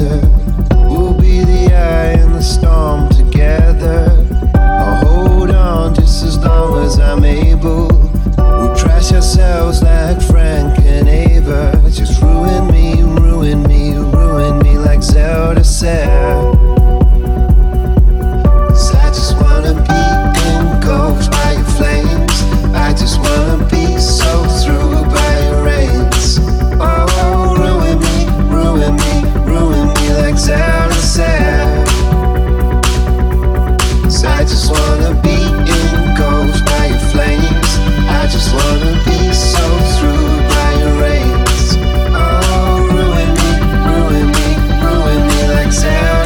winter. We'll be the eye in the storm together. I'll hold on just as long as I'm able. We'll trash ourselves like Frank and Ava. Just ruin me, ruin me, ruin me like Zelda said. Ruin me like sound.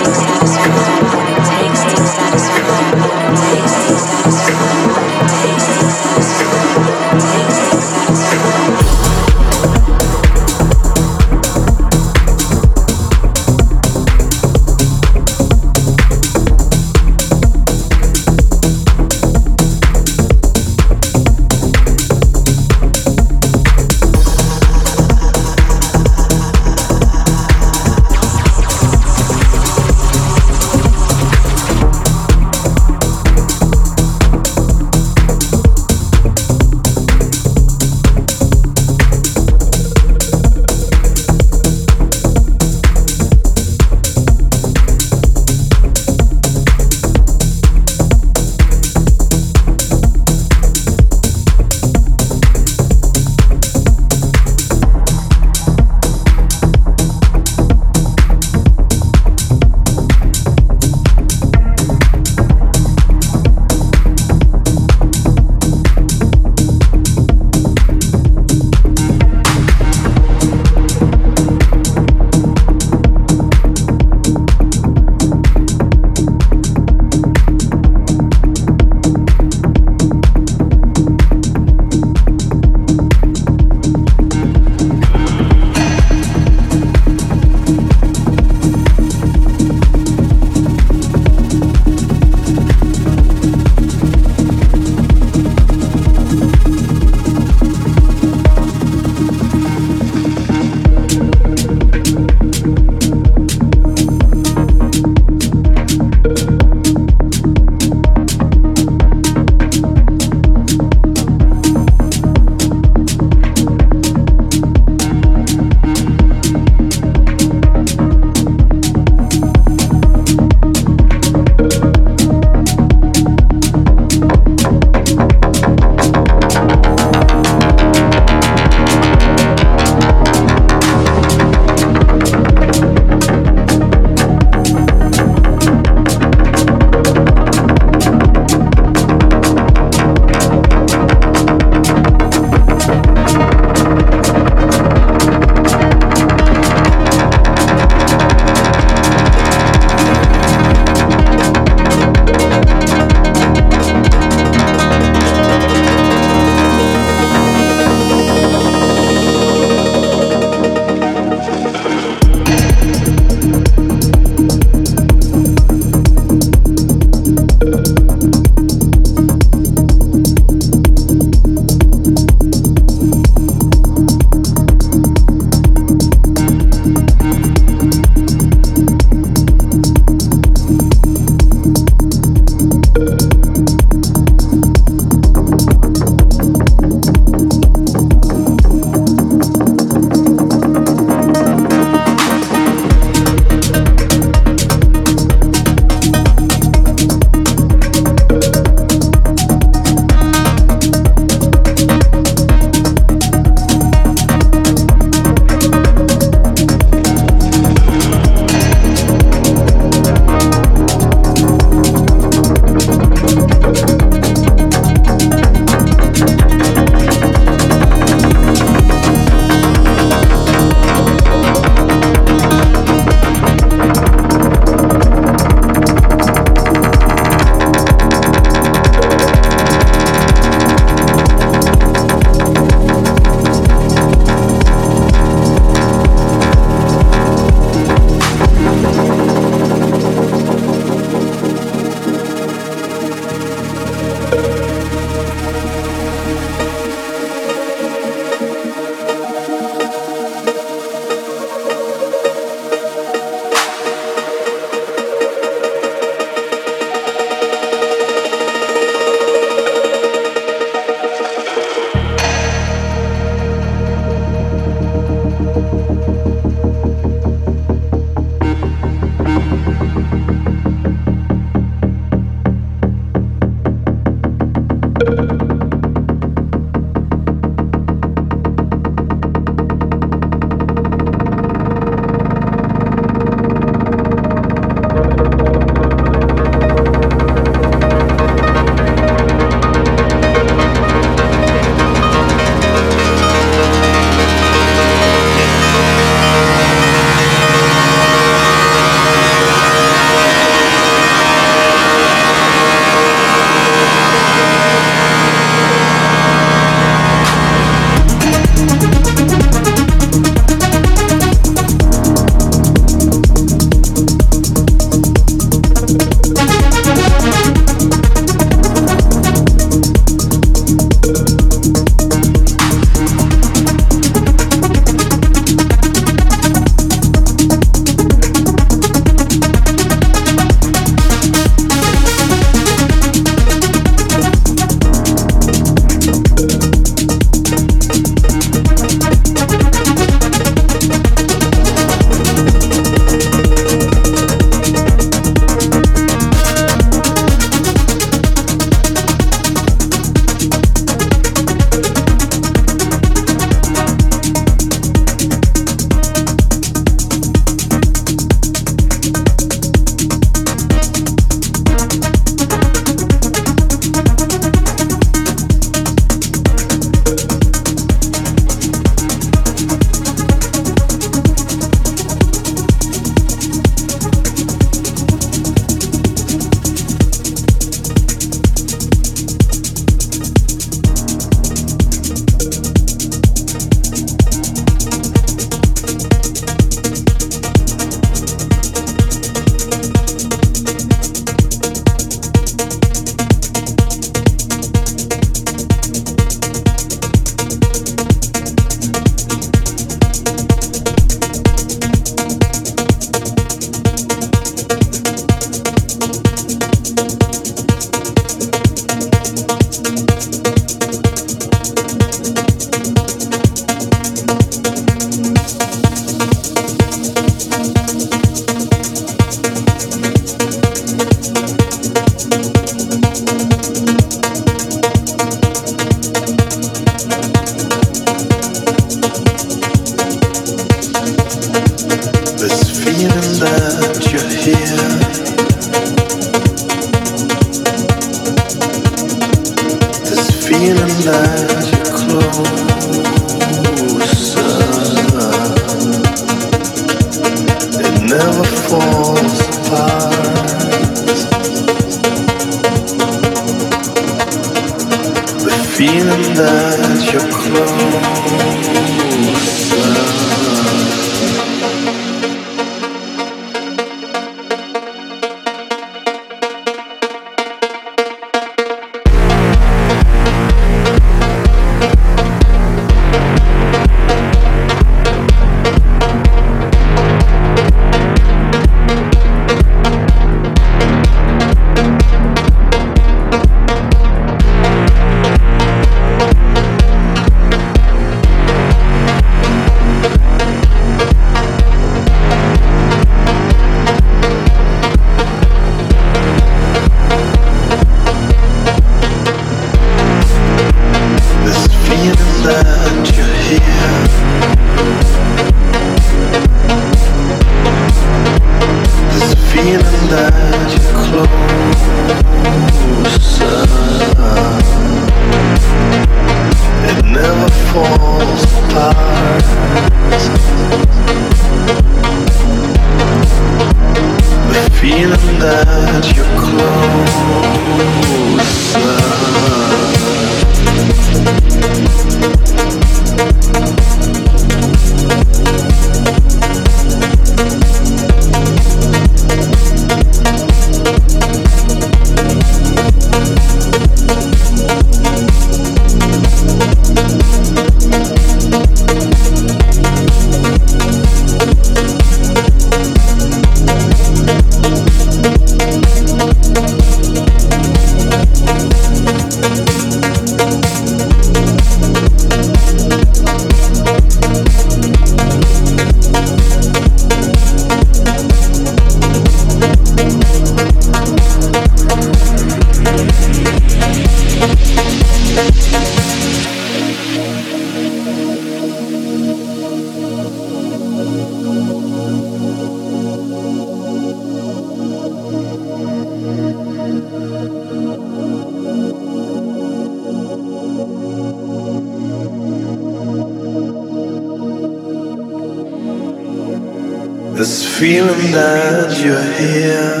This feeling that you're here,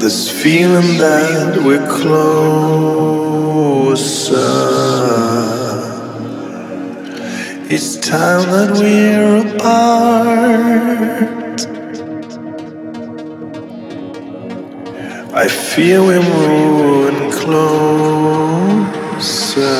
this feeling that we're closer, it's time that we're apart. I feel we're moving closer.